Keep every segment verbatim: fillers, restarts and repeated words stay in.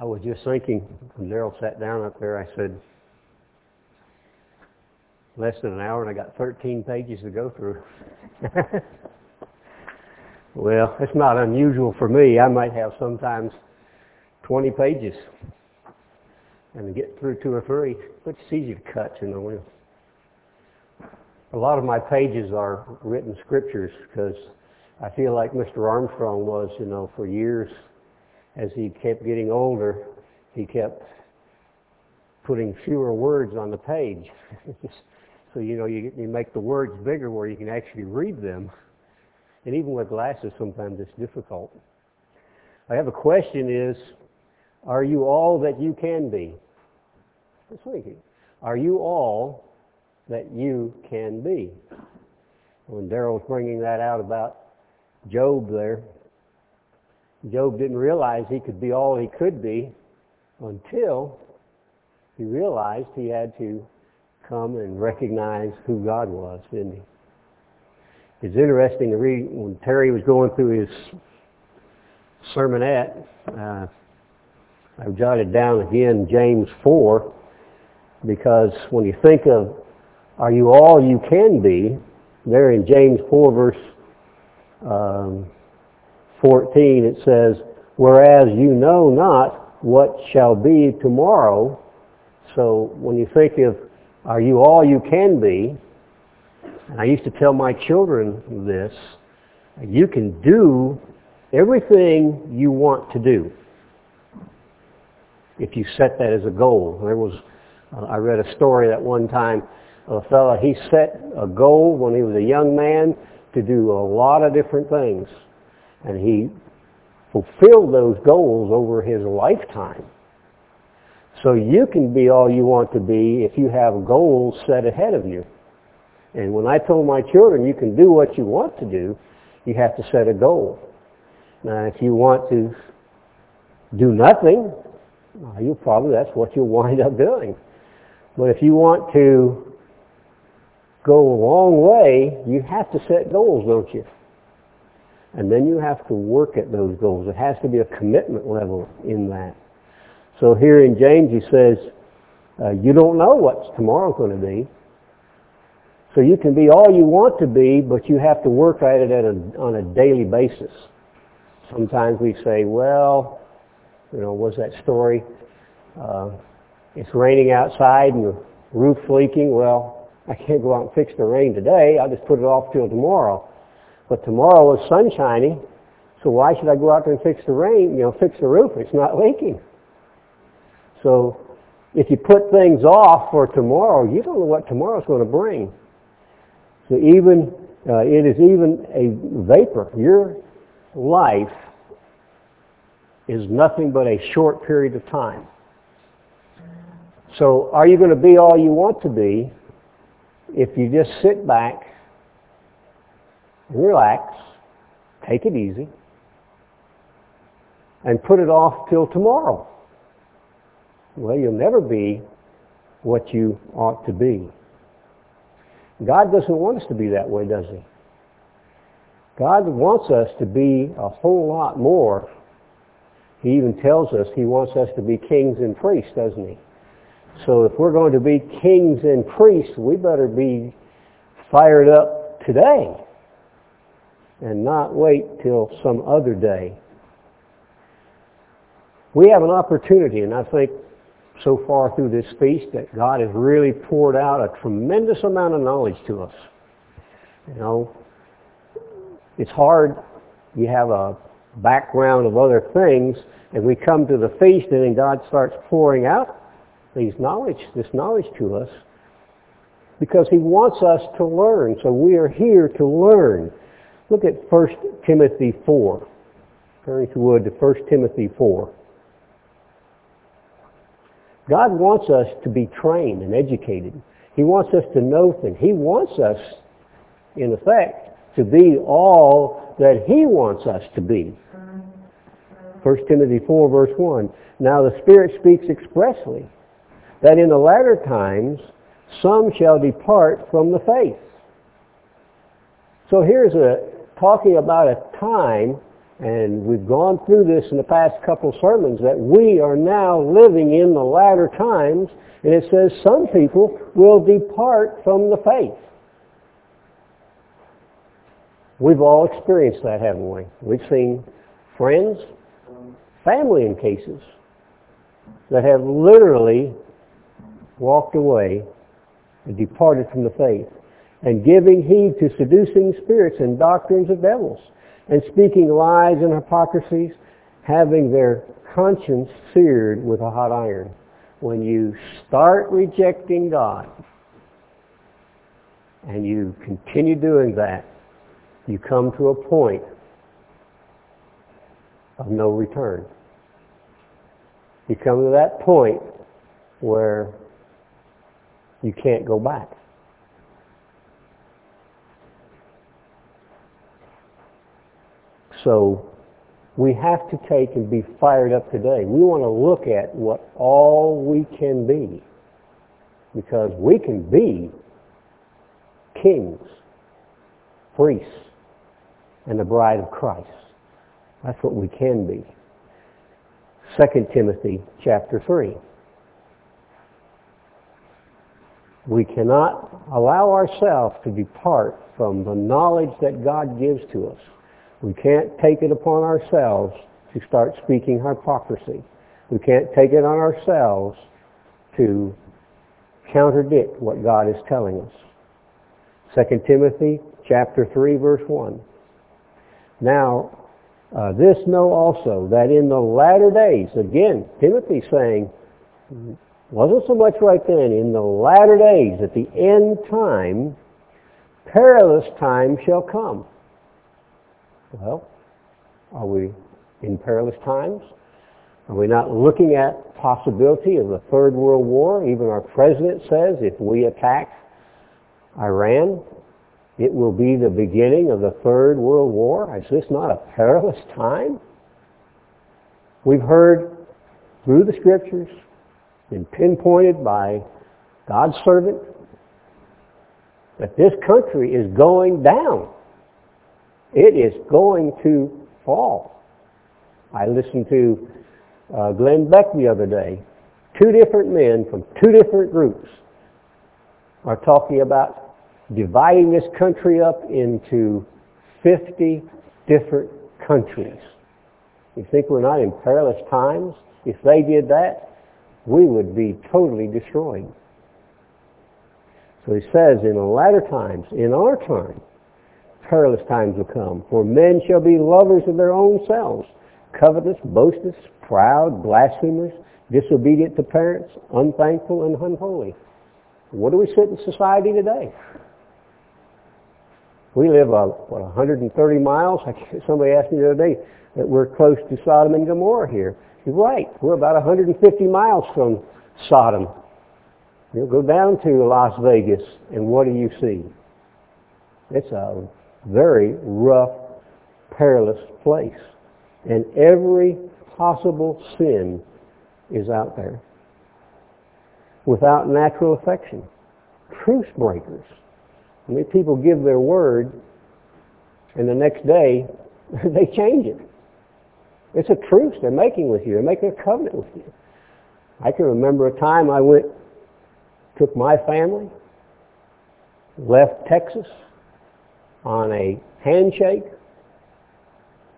I was just thinking, when Darrell sat down up there, I said, less than an hour and I got thirteen pages to go through. Well, it's not unusual for me. I might have sometimes twenty pages and get through two or three, which is easy to cut, you know. A lot of my pages are written scriptures because I feel like Mister Armstrong was, you know, for years as he kept getting older, he kept putting fewer words on the page. So, you know, you, you make the words bigger where you can actually read them. And even with glasses, sometimes it's difficult. I have a question is, are you all that you can be? That's thinking. Are you all that you can be? When Darrell's bringing that out about Job there, Job didn't realize he could be all he could be until he realized he had to come and recognize who God was, didn't he? It's interesting to read when Terry was going through his sermonette, uh, I've jotted down again James four, because when you think of are you all you can be, there in James four verse um, fourteen it says, whereas you know not what shall be tomorrow. So when you think of are you all you can be, and I used to tell my children this, you can do everything you want to do if you set that as a goal. There was, uh, I read a story that one time of a fella, he set a goal when he was a young man to do a lot of different things. And he fulfilled those goals over his lifetime. So you can be all you want to be if you have goals set ahead of you. And when I told my children, you can do what you want to do, you have to set a goal. Now, if you want to do nothing, you'll probably, that's what you'll wind up doing. But if you want to go a long way, you have to set goals, don't you? And then you have to work at those goals. It has to be a commitment level in that. So here in James, he says, uh, you don't know what's tomorrow going to be. So you can be all you want to be, but you have to work at it at a, on a daily basis. Sometimes we say, well, you know, what's that story? Uh, it's raining outside and the roof's leaking. Well, I can't go out and fix the rain today. I'll just put it off till tomorrow. But tomorrow is sunshiny, so why should I go out there and fix the rain, you know, fix the roof? It's not leaking. So if you put things off for tomorrow, you don't know what tomorrow's going to bring. So even, uh, it is even a vapor. Your life is nothing but a short period of time. So are you going to be all you want to be if you just sit back, relax, take it easy, and put it off till tomorrow? Well, you'll never be what you ought to be. God doesn't want us to be that way, does he? God wants us to be a whole lot more. He even tells us he wants us to be kings and priests, doesn't he? So if we're going to be kings and priests, we better be fired up today and not wait till some other day. We have an opportunity, and I think so far through this speech that God has really poured out a tremendous amount of knowledge to us. You know, it's hard. You have a background of other things, and we come to the feast, and then God starts pouring out these knowledge, this knowledge to us, because he wants us to learn. So we are here to learn. Look at First Timothy four. Turn, if you would, to First Timothy four. God wants us to be trained and educated. He wants us to know things. He wants us, in effect, to be all that he wants us to be. First Timothy four, verse one. Now the Spirit speaks expressly, that in the latter times some shall depart from the faith. So here's a talking about a time, And we've gone through this in the past couple sermons that we are now living in the latter times, and it says some people will depart from the faith. We've all experienced that, haven't we? We've seen friends, family in cases, that have literally walked away and departed from the faith, and giving heed to seducing spirits and doctrines of devils, and speaking lies and hypocrisies, having their conscience seared with a hot iron. When you start rejecting God, and you continue doing that, you come to a point of no return. You come to that point where you can't go back. So we have to take and be fired up today. We want to look at what all we can be, because we can be kings, priests, and the bride of Christ. That's what we can be. Second Timothy chapter three. We cannot allow ourselves to depart from the knowledge that God gives to us. We can't take it upon ourselves to start speaking hypocrisy. We can't take it on ourselves to contradict what God is telling us. Second Timothy chapter three, verse one. Now, uh, this know also, that in the latter days, again, Timothy's saying, wasn't so much right then, in the latter days, at the end time, perilous time shall come. Well, are we in perilous times? Are we not looking at possibility of the Third World War? Even our president says if we attack Iran, it will be the beginning of the Third World War. Is this not a perilous time? We've heard through the Scriptures, been pinpointed by God's servant, that this country is going down. It is going to fall. I listened to uh, Glenn Beck the other day. Two different men from two different groups are talking about dividing this country up into fifty different countries. You think we're not in perilous times? If they did that, we would be totally destroyed. So he says, in the latter times, in our time, perilous times will come. For men shall be lovers of their own selves, covetous, boasters, proud, blasphemers, disobedient to parents, unthankful, and unholy. What do we sit in society today? We live, uh, what, one hundred thirty miles? Somebody asked me the other day that we're close to Sodom and Gomorrah here. You're right. We're about one hundred fifty miles from Sodom. You'll go down to Las Vegas, and what do you see? It's a very rough, perilous place. And every possible sin is out there. Without natural affection. Truce breakers. I mean, people give their word, and the next day, they change it. It's a truce they're making with you. They're making a covenant with you. I can remember a time I went, took my family, left Texas, on a handshake,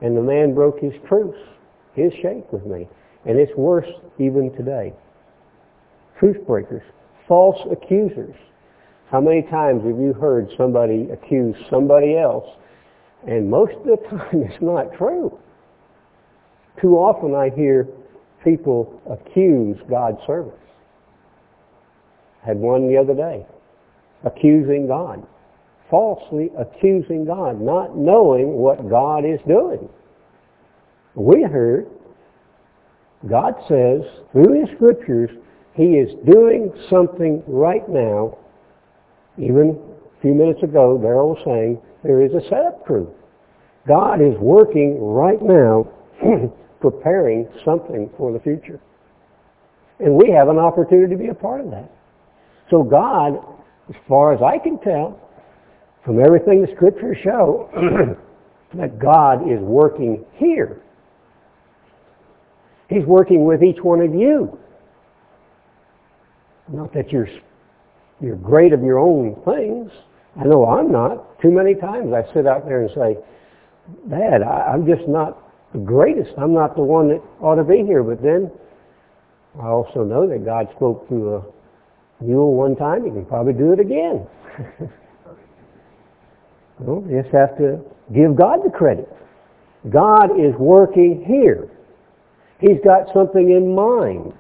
and the man broke his truce, his shake with me. And it's worse even today. Truce breakers, false accusers. How many times have you heard somebody accuse somebody else? And most of the time it's not true. Too often I hear people accuse God's servants. I had one the other day, accusing God. Falsely accusing God, not knowing what God is doing. We heard God says through His Scriptures He is doing something right now. Even a few minutes ago, Darrell was saying there is a setup crew. God is working right now, preparing something for the future. And we have an opportunity to be a part of that. So God, as far as I can tell, from everything the Scriptures show, that God is working here. He's working with each one of you. Not that you're, you're great of your own things. I know I'm not. Too many times I sit out there and say, Dad, I, I'm just not the greatest. I'm not the one that ought to be here. But then I also know that God spoke to a mule one time. He can probably do it again. Well, we just have to give God the credit. God is working here. He's got something in mind.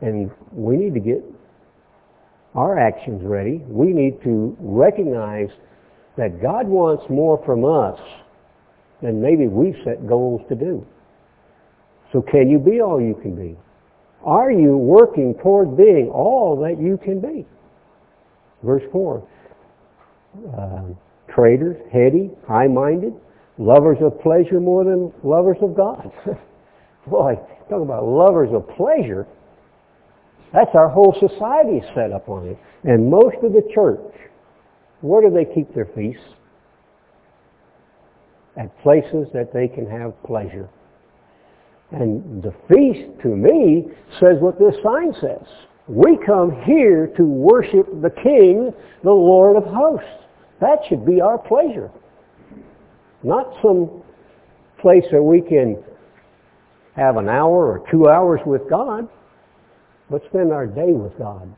And we need to get our actions ready. We need to recognize that God wants more from us than maybe we've set goals to do. So can you be all you can be? Are you working toward being all that you can be? Verse four. Uh, traitors, heady, high-minded, lovers of pleasure more than lovers of God. Boy, talk about lovers of pleasure. That's our whole society set up on it. And most of the church, where do they keep their feasts? At places that they can have pleasure. And the feast, to me, says what this sign says. We come here to worship the King, the Lord of hosts. That should be our pleasure. Not some place where we can have an hour or two hours with God, but spend our day with God,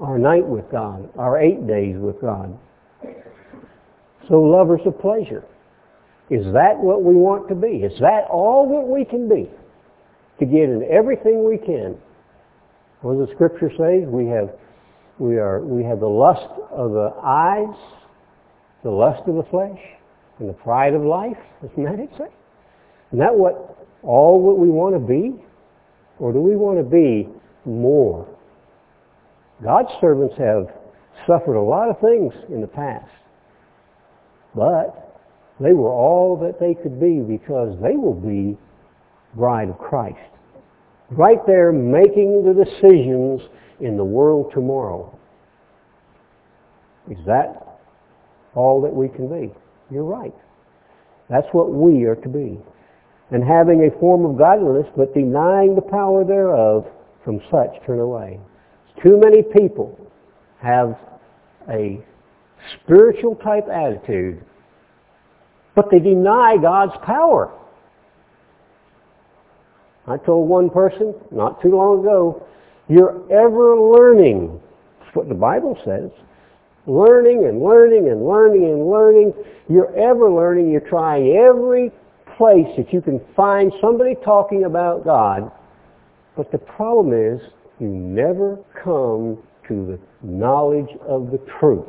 our night with God, our eight days with God. So lovers of pleasure. Is that what we want to be? Is that all that we can be? To get in everything we can. What does the Scripture say? We have, we are, we have the lust of the eyes, the lust of the flesh, and the pride of life. Isn't that it? Isn't that what all what we want to be? Or do we want to be more? God's servants have suffered a lot of things in the past, but they were all that they could be because they will be bride of Christ. Right there making the decisions in the world tomorrow. Is that all that we can be? You're right. That's what we are to be. And having a form of godliness, but denying the power thereof, from such turn away. Too many people have a spiritual type attitude, but they deny God's power. I told one person not too long ago, you're ever learning. That's what the Bible says. Learning and learning and learning and learning. You're ever learning. You're trying every place that you can find somebody talking about God. But the problem is, you never come to the knowledge of the truth.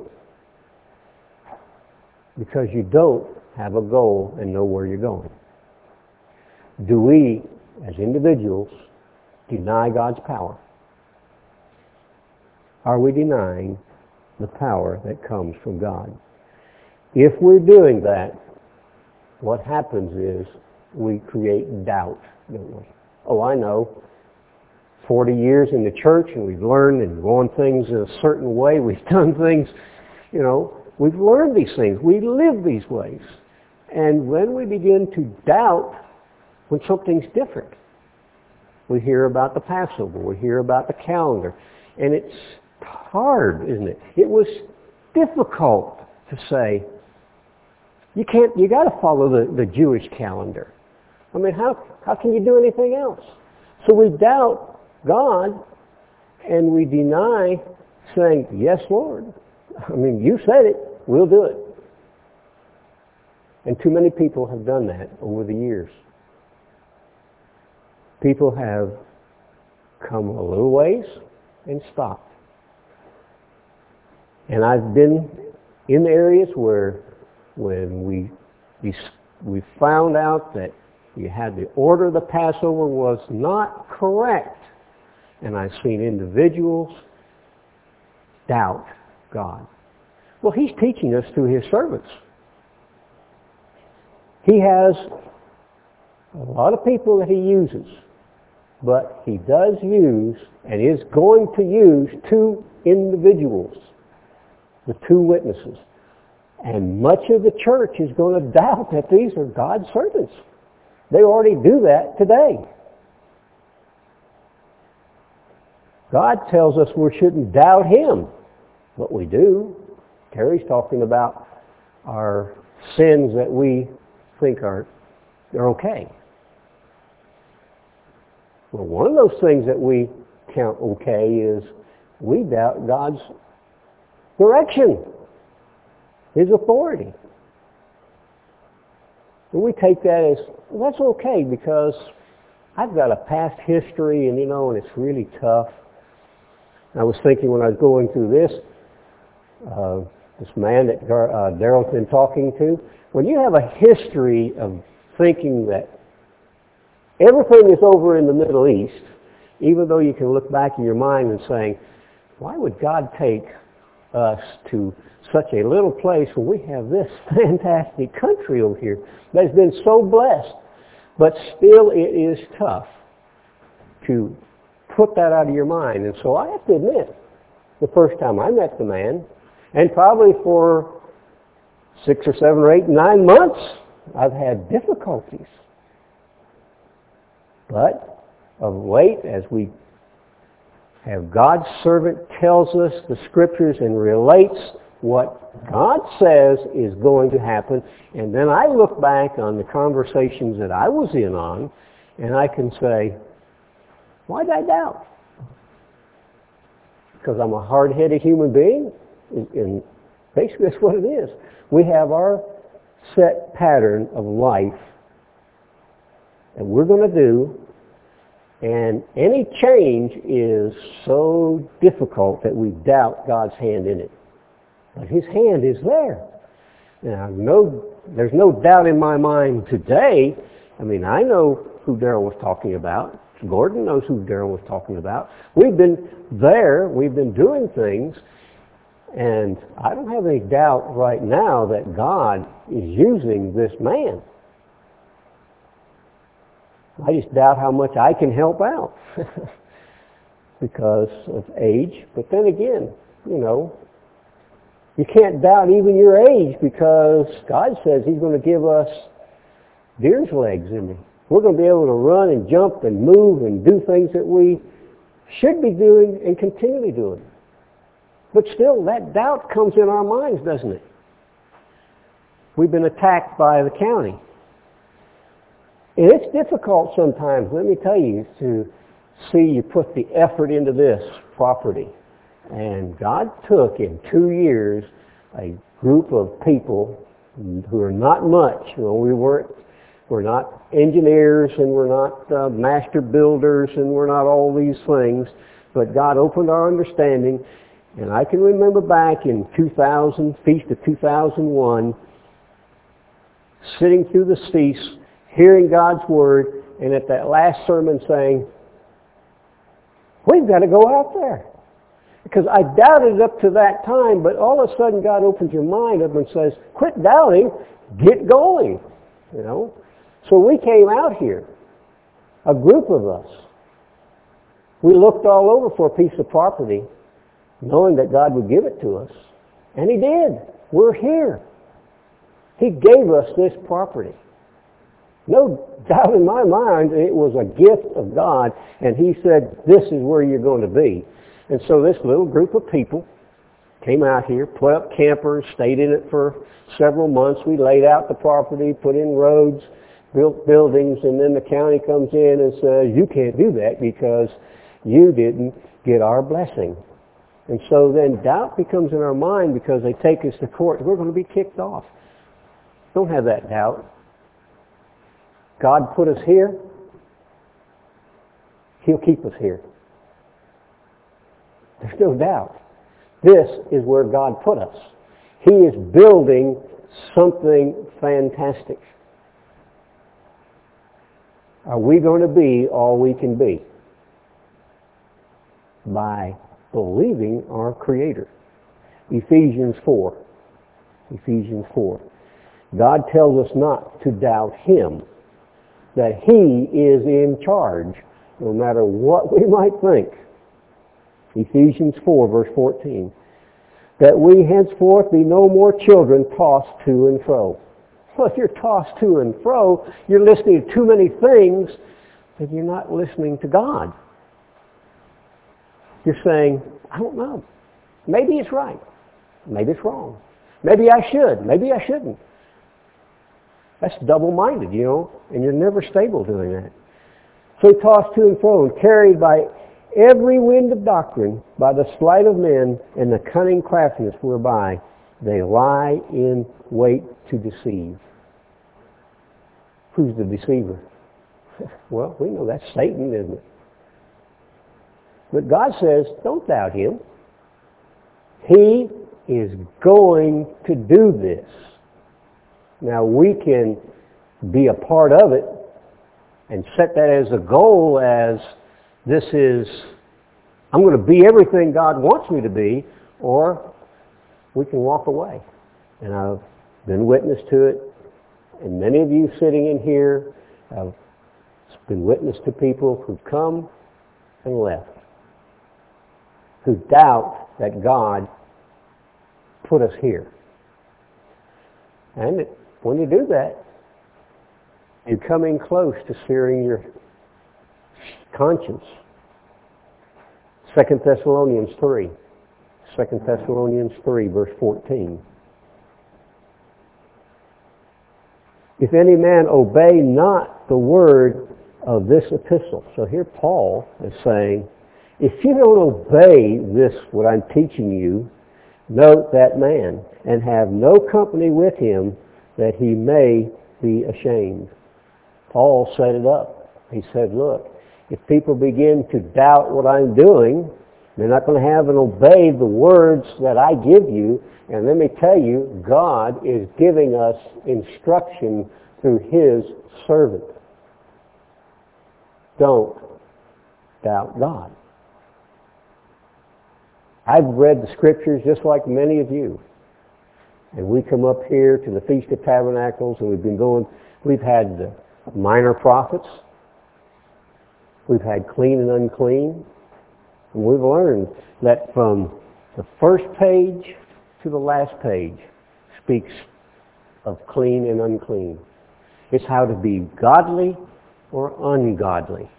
Because you don't have a goal and know where you're going. Do we, as individuals, deny God's power? Are we denying the power that comes from God? If we're doing that, what happens is we create doubt, don't we? Oh, I know. Forty years in the church, and we've learned and gone things in a certain way. We've done things, you know, we've learned these things. We live these ways. And when we begin to doubt when something's different. We hear about the Passover. We hear about the calendar. And it's hard, isn't it? It was difficult to say, you can't, you got to follow the, the Jewish calendar. I mean, how, how can you do anything else? So we doubt God and we deny saying, yes, Lord. I mean, you said it. We'll do it. And too many people have done that over the years. People have come a little ways and stopped. And I've been in areas where when we we found out that you had the order of the Passover was not correct. And I've seen individuals doubt God. Well, He's teaching us through His servants. He has a lot of people that He uses. But He does use, and is going to use, two individuals, the two witnesses. And much of the church is going to doubt that these are God's servants. They already do that today. God tells us we shouldn't doubt Him, but we do. Terry's talking about our sins that we think are they're okay. Well, one of those things that we count okay is we doubt God's direction, His authority. And we take that as, well, that's okay because I've got a past history and, you know, and it's really tough. I was thinking when I was going through this, uh, this man that uh, Darrell's been talking to, when you have a history of thinking that everything is over in the Middle East, even though you can look back in your mind and saying, why would God take us to such a little place when we have this fantastic country over here that's been so blessed? But still it is tough to put that out of your mind. And so I have to admit, the first time I met the man, and probably for six or seven or eight, nine months, I've had difficulties. But of late, as we have God's servant tells us the Scriptures and relates what God says is going to happen, and then I look back on the conversations that I was in on, and I can say, why did I doubt? Because I'm a hard-headed human being, and basically that's what it is. We have our set pattern of life that we're going to do, and any change is so difficult that we doubt God's hand in it. But His hand is there. Now, no, there's no doubt in my mind today. I mean, I know who Darrell was talking about. Gordon knows who Darrell was talking about. We've been there. We've been doing things. And I don't have any doubt right now that God is using this man. I just doubt how much I can help out because of age. But then again, you know, you can't doubt even your age because God says He's going to give us deer's legs in me. We're going to be able to run and jump and move and do things that we should be doing and continually doing. But still, that doubt comes in our minds, doesn't it? We've been attacked by the county. And it's difficult sometimes, let me tell you, to see you put the effort into this property. And God took in two years a group of people who are not much. Well, we weren't, we're not engineers and we're not uh, master builders and we're not all these things. But God opened our understanding. And I can remember back in two thousand, Feast of two thousand one, sitting through the feast, hearing God's Word, and at that last sermon saying, we've got to go out there. Because I doubted up to that time, but all of a sudden God opens your mind up and says, quit doubting, get going. You know? So we came out here, a group of us. We looked all over for a piece of property, knowing that God would give it to us. And He did. We're here. He gave us this property. No doubt in my mind, it was a gift of God, and He said, this is where you're going to be. And so this little group of people came out here, put up campers, stayed in it for several months. We laid out the property, put in roads, built buildings, and then the county comes in and says, you can't do that because you didn't get our blessing. And so then doubt becomes in our mind because they take us to court. We're going to be kicked off. Don't have that doubt. God put us here. He'll keep us here. There's no doubt. This is where God put us. He is building something fantastic. Are we going to be all we can be? By believing our Creator. Ephesians four. Ephesians four. God tells us not to doubt Him, that He is in charge, no matter what we might think. Ephesians four, verse fourteen. that we henceforth be no more children tossed to and fro. Well, if you're tossed to and fro, you're listening to too many things, but you're not listening to God. You're saying, I don't know. Maybe it's right. Maybe it's wrong. Maybe I should. Maybe I shouldn't. That's double-minded, you know, and you're never stable doing that. So tossed to and fro and carried by every wind of doctrine, by the sleight of men and the cunning craftiness whereby they lie in wait to deceive. Who's the deceiver? Well, we know that's Satan, isn't it? But God says, don't doubt him. He is going to do this. Now, we can be a part of it and set that as a goal, as this is, I'm going to be everything God wants me to be, or we can walk away. And I've been witness to it, and many of you sitting in here have been witness to people who've come and left, who doubt that God put us here. And it, when you do that, you're coming close to searing your conscience. Second Thessalonians three. Second Thessalonians three, verse fourteen. If any man obey not the word of this epistle. So here Paul is saying, if you don't obey this, what I'm teaching you, note that man, and have no company with him, that he may be ashamed. Paul set it up. He said, look, if people begin to doubt what I'm doing, they're not going to have and obey the words that I give you. And let me tell you, God is giving us instruction through his servant. Don't doubt God. I've read the Scriptures just like many of you. And we come up here to the Feast of Tabernacles, and we've been going, we've had the minor prophets. We've had clean and unclean. And we've learned that from the first page to the last page speaks of clean and unclean. It's how to be godly or ungodly.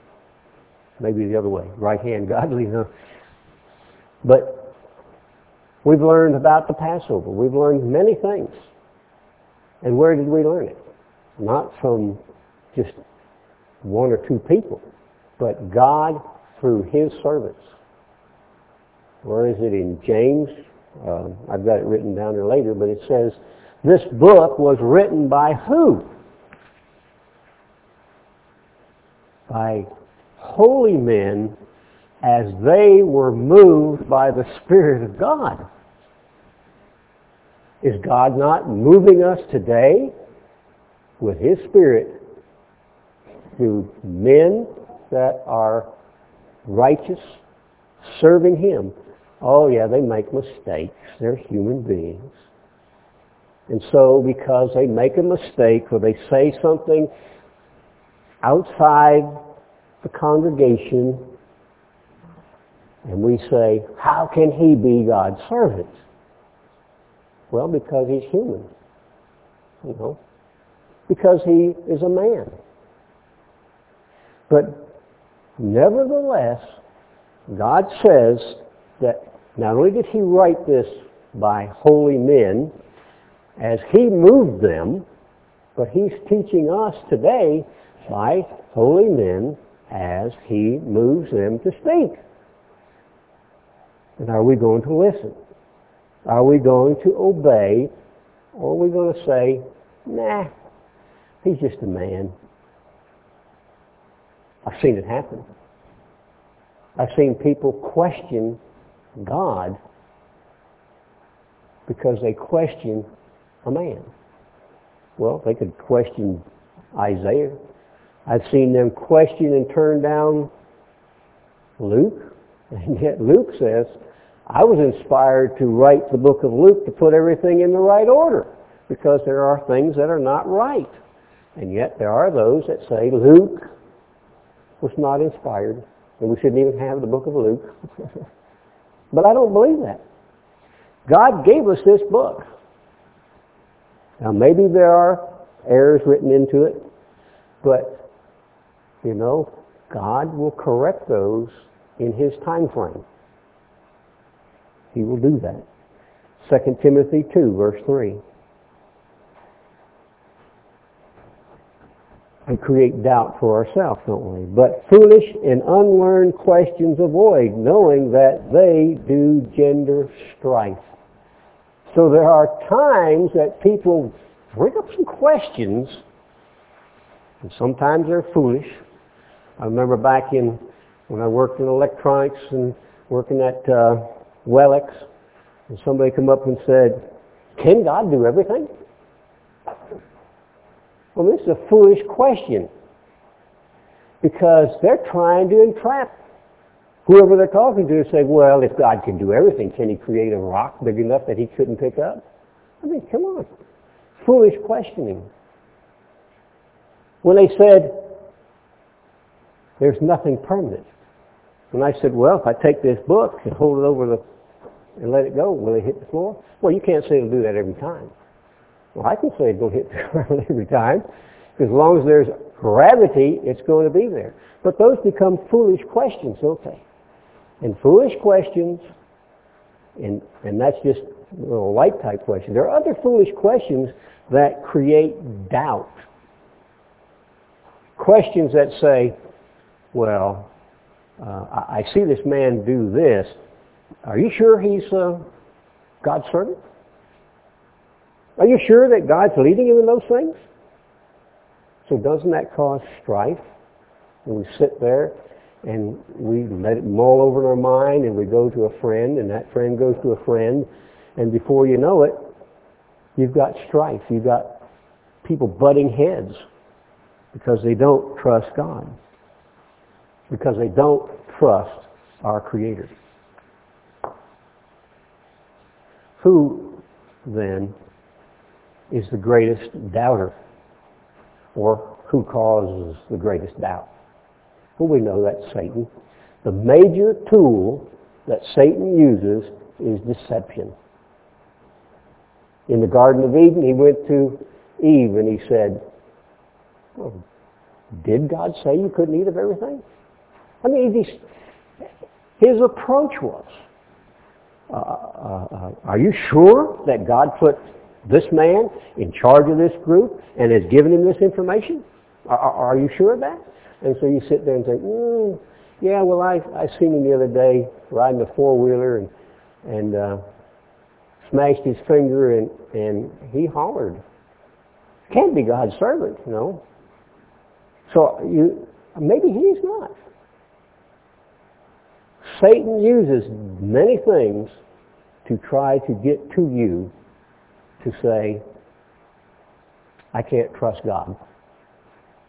Maybe the other way, right hand godly, huh? But we've learned about the Passover. We've learned many things. And where did we learn it? Not from just one or two people, but God through his servants. Where is it in James? Uh, I've got it written down there later, but it says, this book was written by who? By holy men as they were moved by the Spirit of God. Is God not moving us today with his Spirit through men that are righteous, serving him? Oh yeah, they make mistakes. They're human beings. And so because they make a mistake or they say something outside the congregation, and we say, how can he be God's servant? Well, because he's human. You know? Because he is a man. But nevertheless, God says that not only did he write this by holy men, as he moved them, but he's teaching us today by holy men as he moves them to speak. And are we going to listen? Are we going to obey? Or are we going to say, nah, he's just a man? I've seen it happen. I've seen people question God because they question a man. Well, they could question Isaiah. I've seen them question and turn down Luke. And yet Luke says, I was inspired to write the book of Luke to put everything in the right order, because there are things that are not right. And yet there are those that say Luke was not inspired, and we shouldn't even have the book of Luke. But I don't believe that. God gave us this book. Now, maybe there are errors written into it, but, you know, God will correct those in His time frame. He will do that. Second Timothy two, verse three. We create doubt for ourselves, don't we? But foolish and unlearned questions avoid, knowing that they do gender strife. So there are times that people bring up some questions, and sometimes they're foolish. I remember back in when I worked in electronics and working at uh, Wellex, and somebody come up and said, "Can God do everything?" Well, this is a foolish question, because they're trying to entrap whoever they're talking to and say, well, if God can do everything, can He create a rock big enough that He couldn't pick up? I mean, come on. Foolish questioning. When they said, there's nothing permanent. And I said, well, if I take this book and hold it over the, and let it go, will it hit the floor? Well, you can't say it'll do that every time. Well, I can say it's going to hit the ground every time. As long as there's gravity, it's going to be there. But those become foolish questions, don't they? And foolish questions, and, and that's just a little light type question. There are other foolish questions that create doubt. Questions that say, well, uh, I, I see this man do this. Are you sure he's uh, God's servant? Are you sure that God's leading you in those things? So doesn't that cause strife? And we sit there and we let it mull over in our mind, and we go to a friend, and that friend goes to a friend, and before you know it, you've got strife. You've got people butting heads because they don't trust God, because they don't trust our Creator. Who, then, is the greatest doubter, or who causes the greatest doubt? Well, we know that's Satan. The major tool that Satan uses is deception. In the Garden of Eden, he went to Eve and he said, well, did God say you couldn't eat of everything? I mean, his approach was, uh, uh, are you sure that God put this man in charge of this group and has given him this information? Are, are, are you sure of that? And so you sit there and think, mm, yeah, well, I, I seen him the other day riding a four-wheeler and, and uh, smashed his finger, and, and he hollered. Can't be God's servant, you know. So you, maybe he's not. Satan uses many things to try to get to you to say, I can't trust God.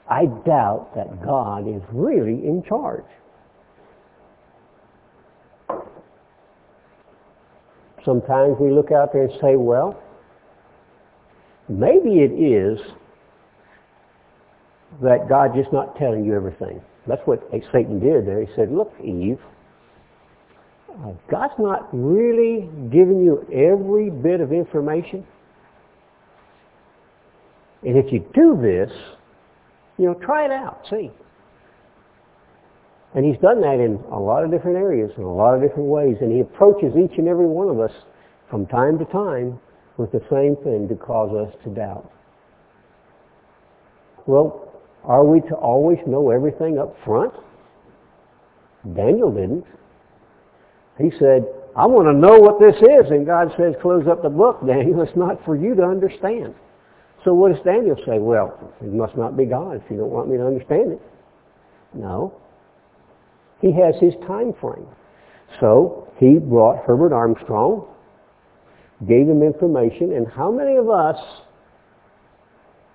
I doubt that God is really in charge. Sometimes we look out there and say, well, maybe it is that God's just not telling you everything. That's what Satan did there. He said, look, Eve, God's not really giving you every bit of information. And if you do this, you know, try it out, see. And he's done that in a lot of different areas, in a lot of different ways, and he approaches each and every one of us from time to time with the same thing to cause us to doubt. Well, are we to always know everything up front? Daniel didn't. He said, I want to know what this is. And God says, close up the book, Daniel. It's not for you to understand. So what does Daniel say? Well, it must not be God if you don't want me to understand it. No. He has his time frame. So he brought Herbert Armstrong, gave him information, and how many of us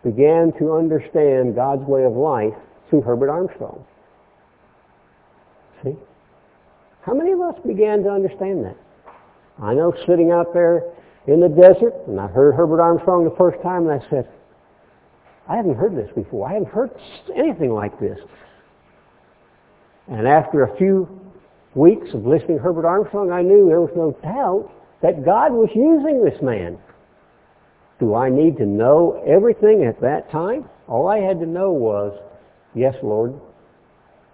began to understand God's way of life through Herbert Armstrong? See? How many of us began to understand that? I know, sitting out there in the desert, and I heard Herbert Armstrong the first time, and I said, I haven't heard this before. I haven't heard anything like this. And after a few weeks of listening to Herbert Armstrong, I knew there was no doubt that God was using this man. Do I need to know everything at that time? All I had to know was, yes, Lord,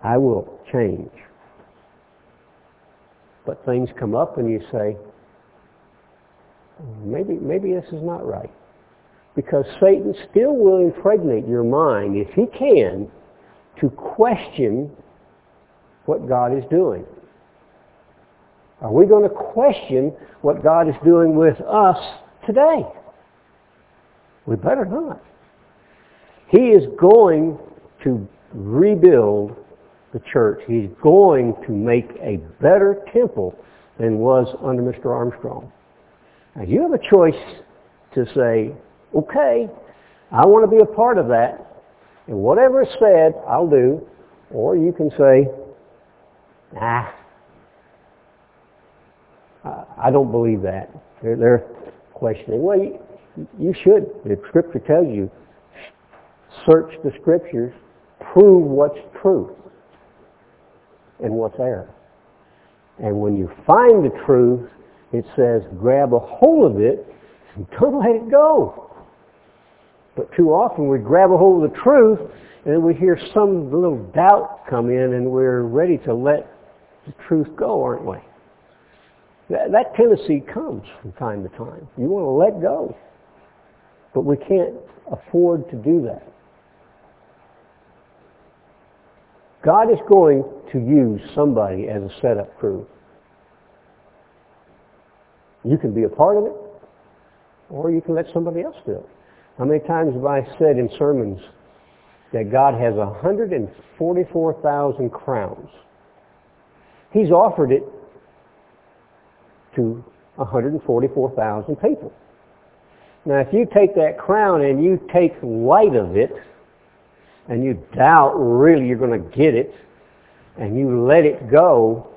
I will change. But things come up and you say, maybe, maybe this is not right. Because Satan still will impregnate your mind, if he can, to question what God is doing. Are we going to question what God is doing with us today? We better not. He is going to rebuild the church. He's going to make a better temple than was under Mister Armstrong. Now, you have a choice to say, okay, I want to be a part of that, and whatever is said, I'll do. Or you can say, nah, I don't believe that. They're, they're questioning. Well, you, you should. The Scripture tells you, search the Scriptures, prove what's truth and what's error. And when you find the truth, it says grab a hold of it and don't let it go. But too often we grab a hold of the truth and then we hear some little doubt come in and we're ready to let the truth go, aren't we? That, that tendency comes from time to time. You want to let go. But we can't afford to do that. God is going to use somebody as a setup crew. You can be a part of it, or you can let somebody else do it. How many times have I said in sermons that God has one hundred forty-four thousand crowns? He's offered it to one hundred forty-four thousand people. Now, if you take that crown and you take light of it, and you doubt really you're going to get it, and you let it go,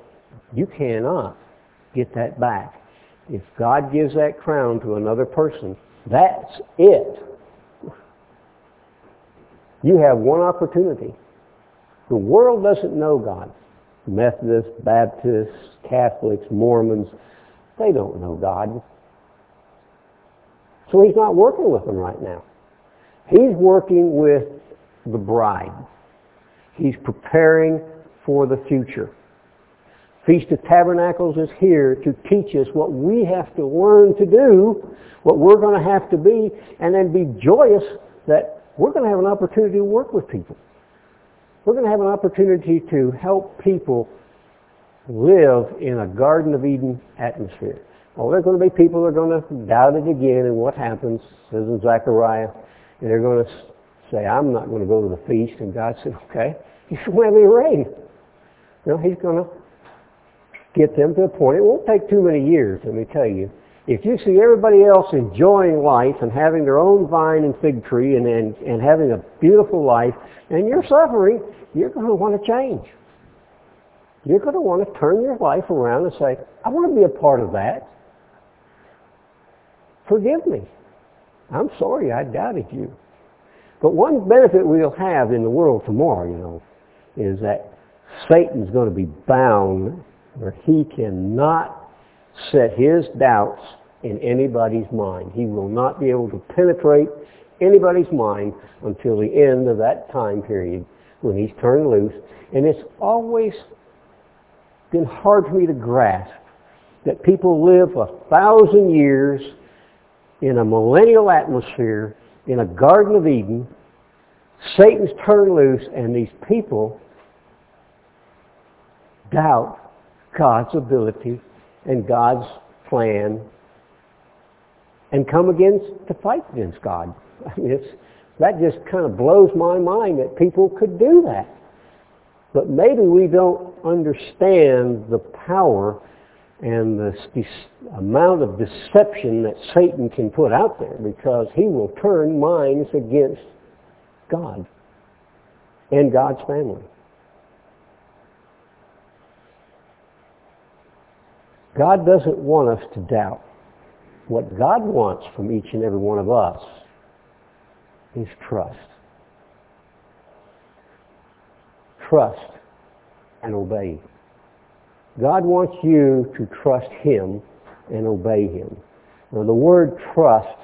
you cannot get that back. If God gives that crown to another person, that's it. You have one opportunity. The world doesn't know God. Methodists, Baptists, Catholics, Mormons, they don't know God. So he's not working with them right now. He's working with the bride. He's preparing for the future. Feast of Tabernacles is here to teach us what we have to learn to do, what we're going to have to be, and then be joyous that we're going to have an opportunity to work with people. We're going to have an opportunity to help people live in a Garden of Eden atmosphere. Oh, there are going to be people that are going to doubt it again, and what happens, says in Zechariah, and they're going to say, I'm not going to go to the feast, and God said, okay, you shouldn't have any rain. No, he's going to get them to a point. It won't take too many years, let me tell you. If you see everybody else enjoying life and having their own vine and fig tree and, and, and having a beautiful life, and you're suffering, you're going to want to change. You're going to want to turn your life around and say, I want to be a part of that. Forgive me. I'm sorry I doubted you. But one benefit we'll have in the world tomorrow, you know, is that Satan's going to be bound where he cannot set his doubts in anybody's mind. He will not be able to penetrate anybody's mind until the end of that time period when he's turned loose. And it's always been hard for me to grasp that people live a thousand years in a millennial atmosphere, in a Garden of Eden, Satan's turned loose, and these people doubt God's ability and God's plan and come against to fight against God. I mean, it's, that just kind of blows my mind that people could do that. But maybe we don't understand the power and the amount of deception that Satan can put out there, because he will turn minds against God and God's family. God doesn't want us to doubt. What God wants from each and every one of us is trust. Trust and obey. God wants you to trust Him and obey him. Now, the word trust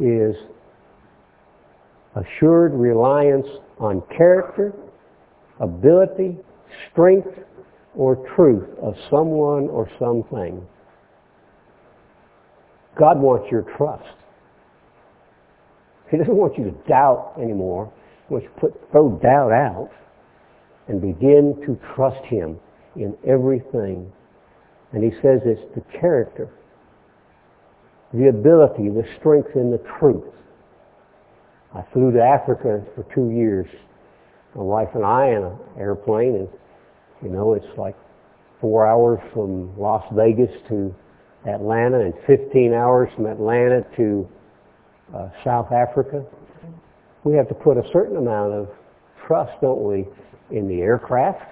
is assured reliance on character, ability, strength, or truth of someone or something. God wants your trust. He doesn't want you to doubt anymore. He wants you to put, throw doubt out and begin to trust him in everything. And he says it's the character, the ability, the strength, and the truth. I flew to Africa for two years, my wife and I, in an airplane, and you know, it's like four hours from Las Vegas to Atlanta and fifteen hours from Atlanta to uh, South Africa. We have to put a certain amount of trust, don't we, in the aircraft,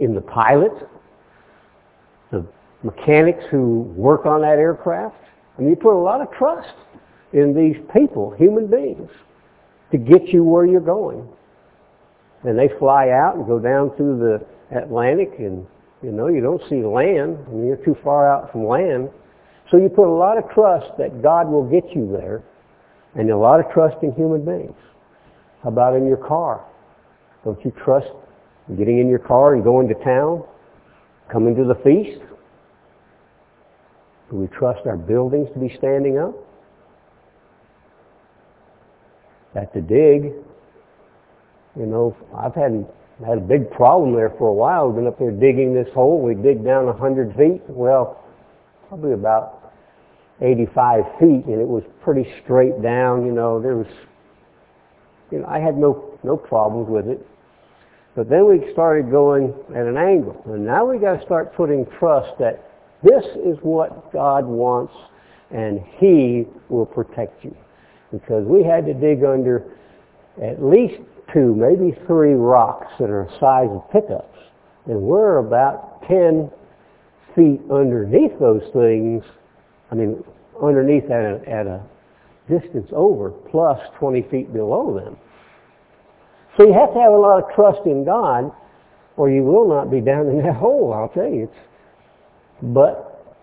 in the pilot, the mechanics who work on that aircraft. I mean, you put a lot of trust in these people, human beings, to get you where you're going. And they fly out and go down through the Atlantic, and you know, you don't see land. I mean, you're too far out from land. So you put a lot of trust that God will get you there, and a lot of trust in human beings. How about in your car? Don't you trust getting in your car and going to town, coming to the feast? Do we trust our buildings to be standing up? At the dig, you know, I've had, had a big problem there for a while. We've been up there digging this hole. We dig down one hundred feet. Well, probably about eighty-five feet, and it was pretty straight down. You know, there was, you know, I had no, no problems with it. But then we started going at an angle. And now we got to start putting trust that this is what God wants, and he will protect you. Because we had to dig under at least two, maybe three rocks that are the size of pickups. And we're about ten feet underneath those things. I mean, underneath at a, at a distance over, plus twenty feet below them. So you have to have a lot of trust in God, or you will not be down in that hole, I'll tell you. It's, but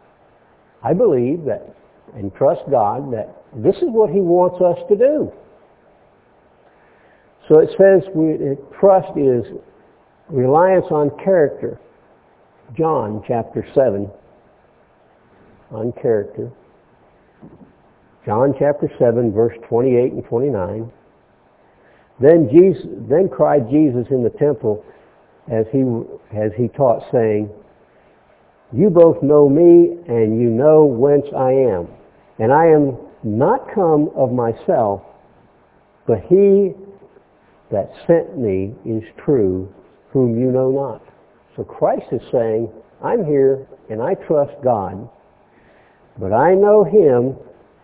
I believe that, and trust God, that this is what he wants us to do. So it says we, trust is reliance on character. John chapter seven, on character. John chapter seven, verse twenty-eight and twenty-nine. Then Jesus, then cried Jesus in the temple as he, as he taught, saying, "You both know me, and you know whence I am. And I am not come of myself, but he that sent me is true, whom you know not." So Christ is saying, I'm here, and I trust God, but I know him,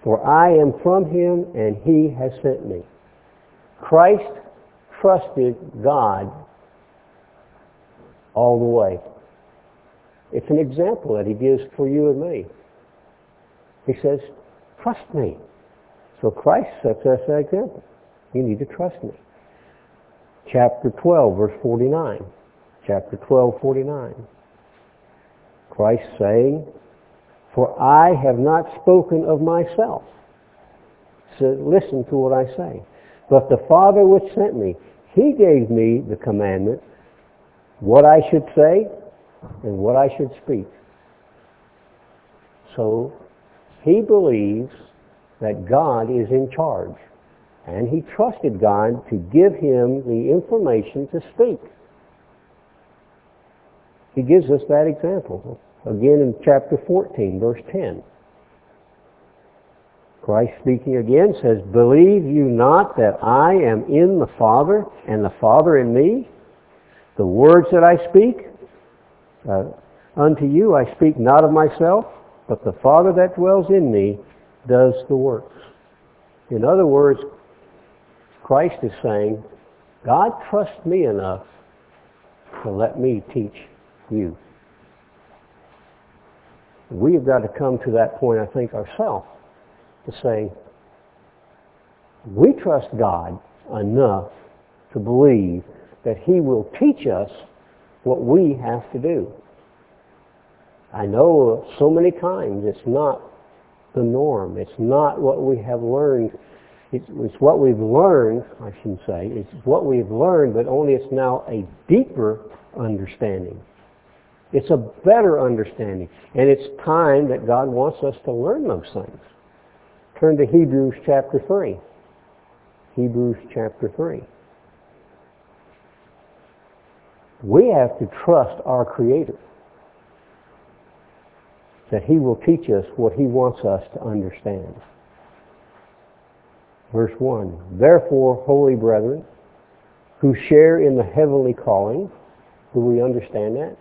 for I am from him, and he has sent me. Christ trusted God all the way. It's an example that he gives for you and me. He says, trust me. So Christ sets us that example. You need to trust me. Chapter twelve, verse forty-nine. Chapter twelve, forty-nine. Christ saying, "For I have not spoken of myself." So listen to what I say. "But the Father which sent me, he gave me the commandment, what I should say and what I should speak." So he believes that God is in charge. And he trusted God to give him the information to speak. He gives us that example. Again in chapter fourteen, verse ten. Christ speaking again says, "Believe you not that I am in the Father, and the Father in me? The words that I speak uh, unto you, I speak not of myself, but the Father that dwells in me does the works." In other words, Christ is saying, God trusts me enough to let me teach you. We have got to come to that point, I think, ourselves, to say, we trust God enough to believe that he will teach us what we have to do. I know so many times it's not the norm. It's not what we have learned. It's, it's what we've learned, I should say. It's what we've learned, but only it's now a deeper understanding. It's a better understanding. And it's time that God wants us to learn those things. Turn to Hebrews chapter three. Hebrews chapter three. We have to trust our Creator, that He will teach us what He wants us to understand. Verse one, therefore, holy brethren, who share in the heavenly calling, do we understand that?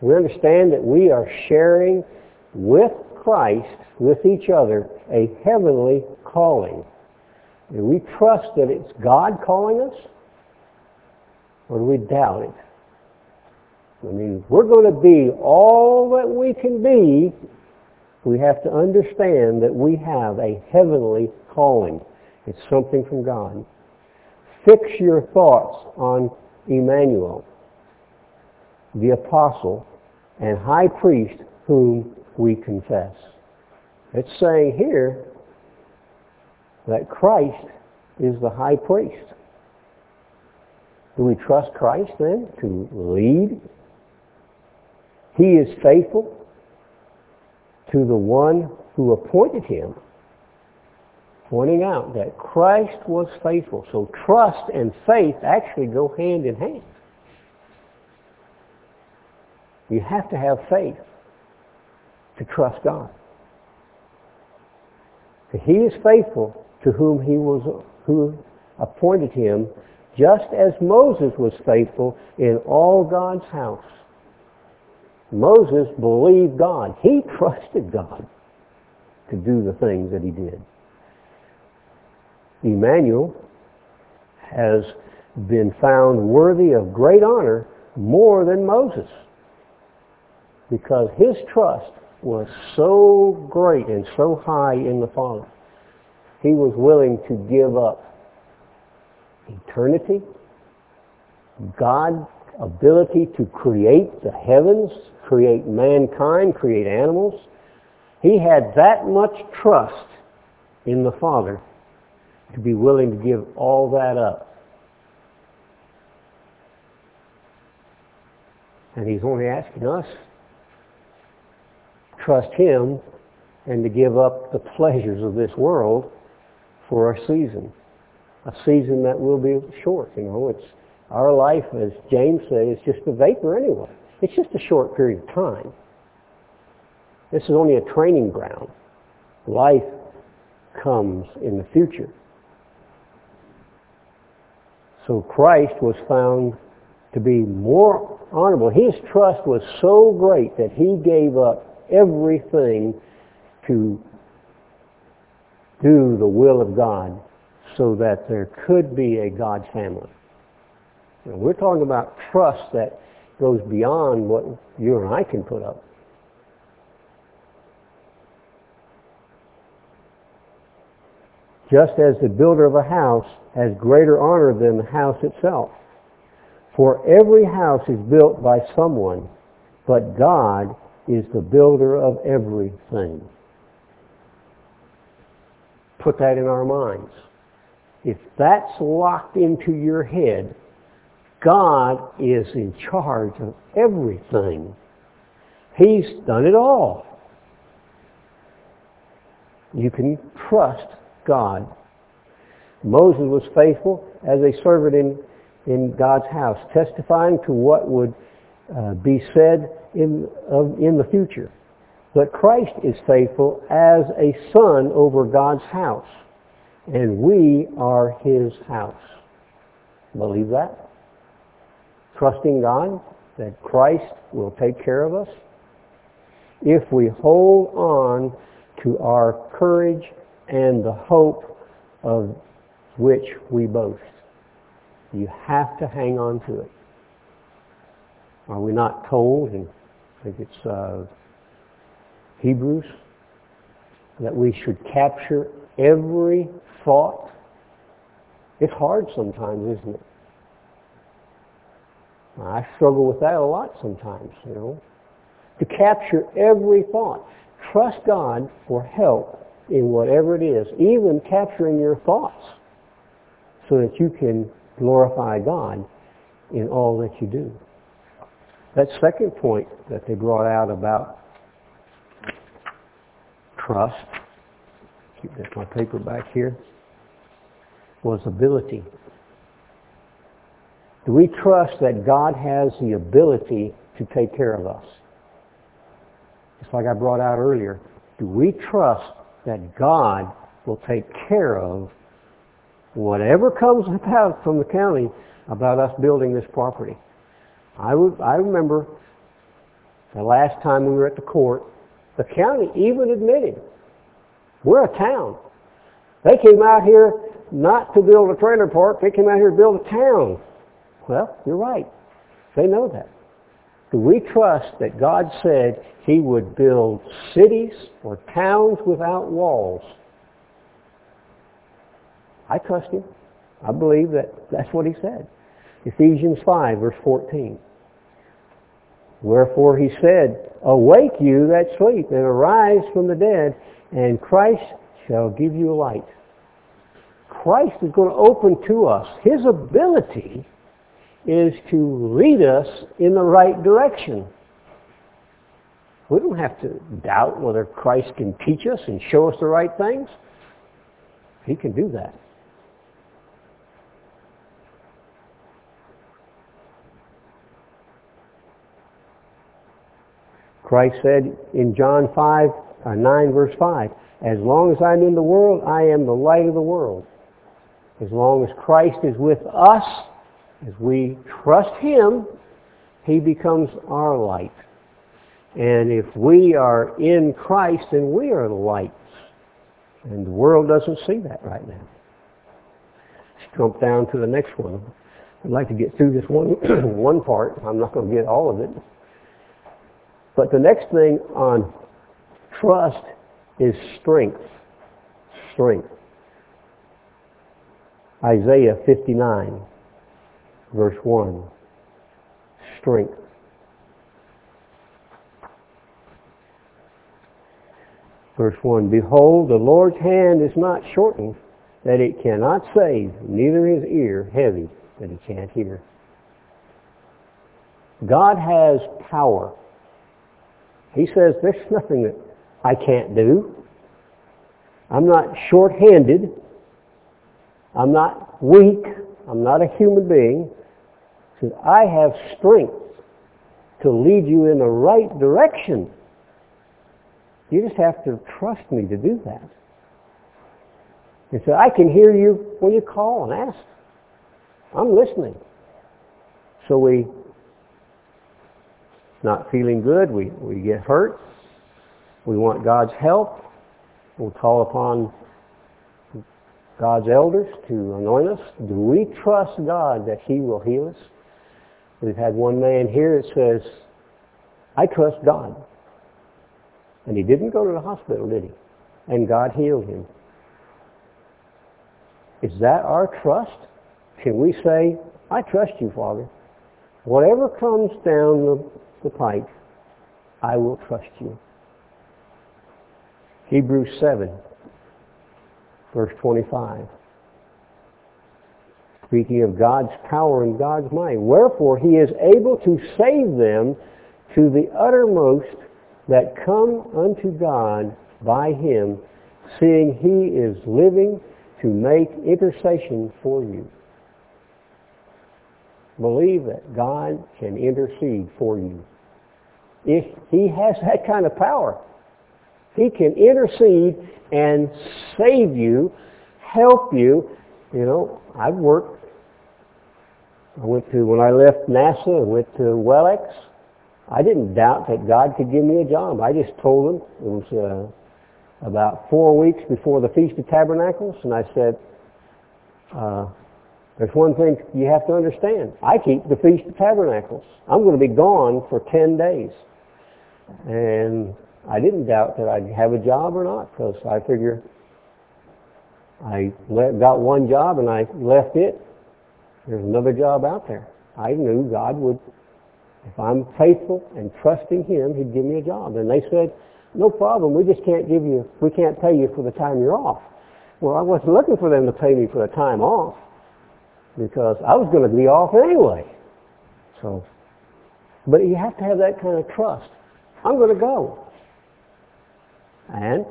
We understand that we are sharing with Christ, with each other, a heavenly calling. Do we trust that it's God calling us? Or do we doubt it? I mean, we're going to be all that we can be. We have to understand that we have a heavenly calling. It's something from God. Fix your thoughts on Emmanuel, the apostle and high priest whom we confess. It's saying here that Christ is the high priest. Do we trust Christ then to lead? He is faithful to the one who appointed him, pointing out that Christ was faithful. So trust and faith actually go hand in hand. You have to have faith to trust God. He is faithful to whom he was, who appointed him, just as Moses was faithful in all God's house. Moses believed God. He trusted God to do the things that he did. Emmanuel has been found worthy of great honor more than Moses, because his trust was so great and so high in the Father. He was willing to give up eternity, God's ability to create the heavens, create mankind, create animals. He had that much trust in the Father to be willing to give all that up. And he's only asking us to trust him and to give up the pleasures of this world for a season. A season that will be short, you know. It's our life, as James says, is just a vapor anyway. It's just a short period of time. This is only a training ground. Life comes in the future. So Christ was found to be more honorable. His trust was so great that he gave up everything to do the will of God, so that there could be a God family. Now, we're talking about trust that goes beyond what you and I can put up. Just as the builder of a house has greater honor than the house itself. For every house is built by someone, but God is the builder of everything. Put that in our minds. If that's locked into your head, God is in charge of everything. He's done it all. You can trust God. Moses was faithful as a servant in, in God's house, testifying to what would uh, be said in, of, in the future. But Christ is faithful as a son over God's house. And we are His house. Believe that? Trusting God that Christ will take care of us? If we hold on to our courage and the hope of which we boast, you have to hang on to it. Are we not told, and I think it's uh, Hebrews, that we should capture every thought? It's hard sometimes, isn't it? I struggle with that a lot sometimes, you know. to capture every thought. Trust God for help in whatever it is, even capturing your thoughts, so that you can glorify God in all that you do. That second point that they brought out about trust, keep my paper back here, was ability. Do we trust that God has the ability to take care of us? Just like I brought out earlier, do we trust that God will take care of whatever comes about from the county about us building this property? I, would, I remember the last time we were at the court, the county even admitted, we're a town. They came out here not to build a trailer park, they came out here to build a town. Well, you're right. They know that. Do we trust that God said He would build cities or towns without walls? I trust Him. I believe that that's what He said. Ephesians five, verse fourteen. Wherefore He said, awake you that sleep, and arise from the dead, and Christ shall give you light. Christ is going to open to us His ability is to lead us in the right direction. We don't have to doubt whether Christ can teach us and show us the right things. He can do that. Christ said in John five, uh, nine, verse five, as long as I'm in the world, I am the light of the world. As long as Christ is with us, as we trust Him, He becomes our light. And if we are in Christ, then we are the light. And the world doesn't see that right now. Let's jump down to the next one. I'd like to get through this one, one part. I'm not going to get all of it. But the next thing on trust is strength. Strength. Isaiah fifty-nine. Verse one, strength. Verse one, behold, the Lord's hand is not shortened, that it cannot save, neither His ear heavy, that He can't hear. God has power. He says, there's nothing that I can't do. I'm not short-handed. I'm not weak. I'm not a human being. He says, I have strength to lead you in the right direction. You just have to trust me to do that. And so I can hear you when you call and ask. I'm listening. So we not feeling good, we, we get hurt. We want God's help. We'll call upon God's elders to anoint us. Do we trust God that He will heal us? We've had one man here that says, I trust God. And he didn't go to the hospital, did he? And God healed him. Is that our trust? Can we say, I trust you, Father. Whatever comes down the, the pike, I will trust you. Hebrews seven. Verse twenty-five, speaking of God's power and God's might, wherefore He is able to save them to the uttermost that come unto God by Him, seeing He is living to make intercession for you. Believe that God can intercede for you. If He has that kind of power, He can intercede and save you, help you. You know, I've worked. I went to, when I left NASA, I went to Wellex. I didn't doubt that God could give me a job. I just told them, it was uh, about four weeks before the Feast of Tabernacles, and I said, uh, there's one thing you have to understand. I keep the Feast of Tabernacles. I'm going to be gone for ten days. And I didn't doubt that I'd have a job or not, because I figure I let, got one job and I left it. There's another job out there. I knew God would If I'm faithful and trusting Him, He'd give me a job. And they said, no problem, we just can't give you, we can't pay you for the time you're off. Well, I wasn't looking for them to pay me for the time off, because I was going to be off anyway. So, but you have to have that kind of trust. I'm going to go. And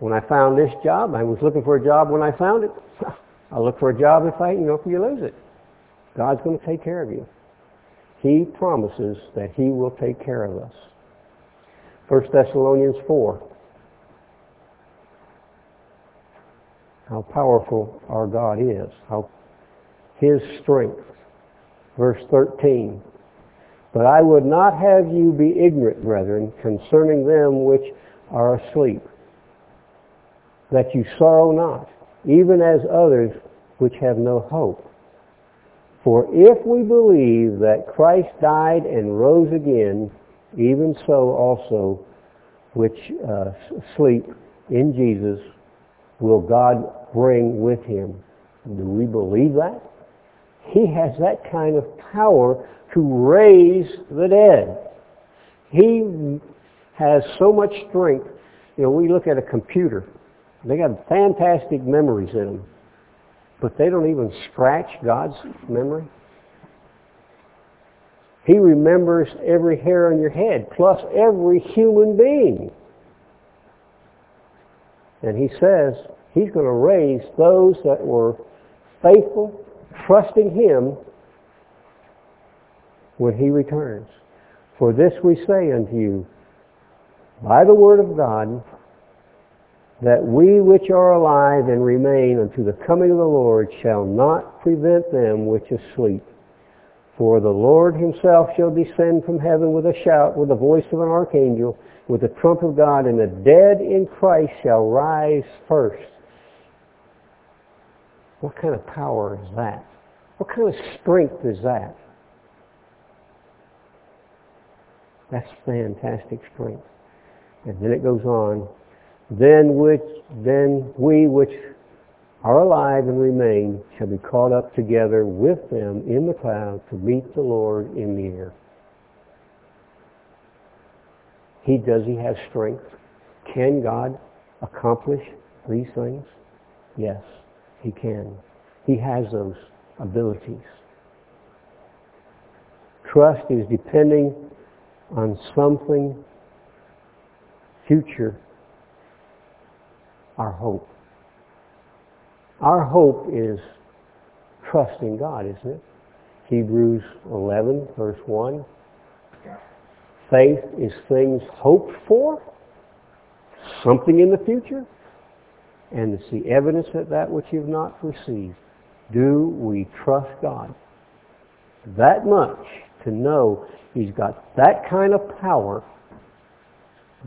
when I found this job, I was looking for a job when I found it. I'll look for a job if I, you know, if you lose it. God's going to take care of you. He promises that He will take care of us. First Thessalonians four. How powerful our God is. How His strength. Verse thirteen. But I would not have you be ignorant, brethren, concerning them which are asleep, that you sorrow not, even as others which have no hope. For if we believe that Christ died and rose again, even so also which uh, sleep in Jesus will God bring with Him. Do we believe that? He has that kind of power to raise the dead. He has so much strength. You know, we look at a computer. They got fantastic memories in them, but they don't even scratch God's memory. He remembers every hair on your head, plus every human being. And He says He's going to raise those that were faithful, trusting Him when He returns. For this we say unto you, by the word of God, that we which are alive and remain unto the coming of the Lord shall not prevent them which sleep. For the Lord Himself shall descend from heaven with a shout, with the voice of an archangel, with the trump of God, and the dead in Christ shall rise first. What kind of power is that? What kind of strength is that? That's fantastic strength. And then it goes on, Then which then we which are alive and remain shall be caught up together with them in the cloud to meet the Lord in the air. He does he have strength? Can God accomplish these things? Yes, He can. He has those abilities. Trust is depending on something future. Our hope. Our hope is trusting God, isn't it? Hebrews eleven, verse one. Faith is things hoped for, something in the future, and it's the evidence of that which you've not received. Do we trust God that much to know He's got that kind of power,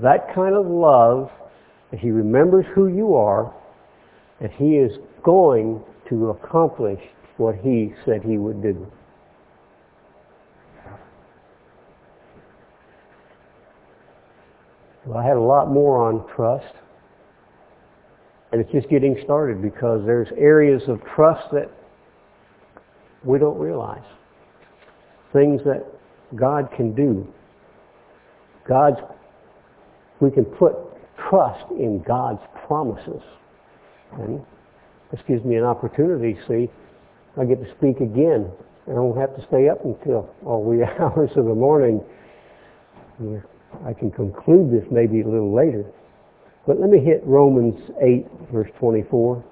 that kind of love, that He remembers who you are, and He is going to accomplish what He said He would do. Well, I had a lot more on trust, and it's just getting started, because there's areas of trust that we don't realize. Things that God can do. God's, we can put trust in God's promises. And this gives me an opportunity, see, I get to speak again. I don't have to stay up until all the hours of the morning. I can conclude this maybe a little later. But let me hit Romans eight, verse twenty-four.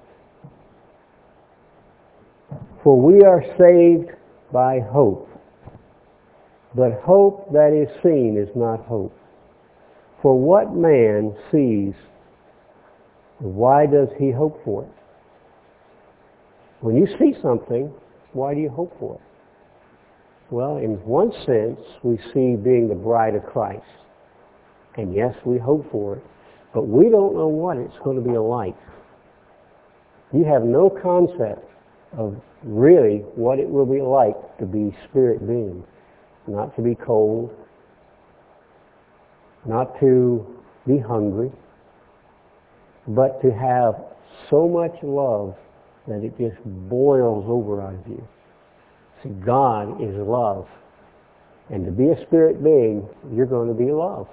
For we are saved by hope, but hope that is seen is not hope. For what man sees, why does he hope for it? When you see something, why do you hope for it? Well, in one sense, we see being the bride of Christ. And yes, we hope for it, but we don't know what it's going to be like. You have no concept of really what it will be like to be spirit beings, not to be cold, not to be hungry, but to have so much love that it just boils over out of you. See, God is love, And to be a spirit being, you're going to be love.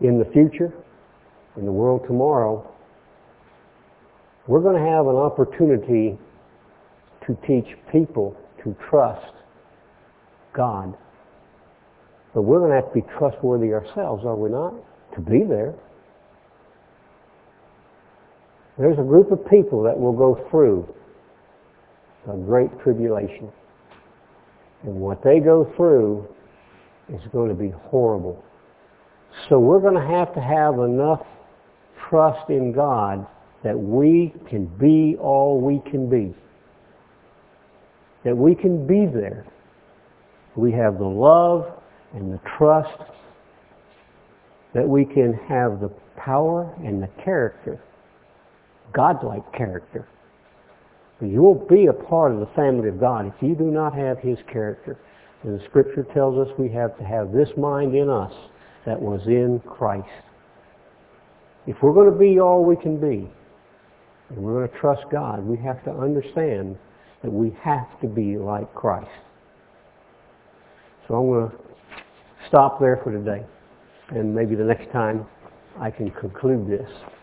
In the future, in the world tomorrow, we're going to have an opportunity to teach people to trust God. But we're going to have to be trustworthy ourselves, are we not? To be there. There's a group of people that will go through a great tribulation. And what they go through is going to be horrible. So we're going to have to have enough trust in God that we can be all we can be. That we can be there. We have the love and the trust, that we can have the power and the character, God-like character. You won't be a part of the family of God if you do not have His character. And the Scripture tells us we have to have this mind in us that was in Christ. If we're going to be all we can be, and we're going to trust God, we have to understand that we have to be like Christ. So I'm going to stop there for today. And maybe the next time I can conclude this.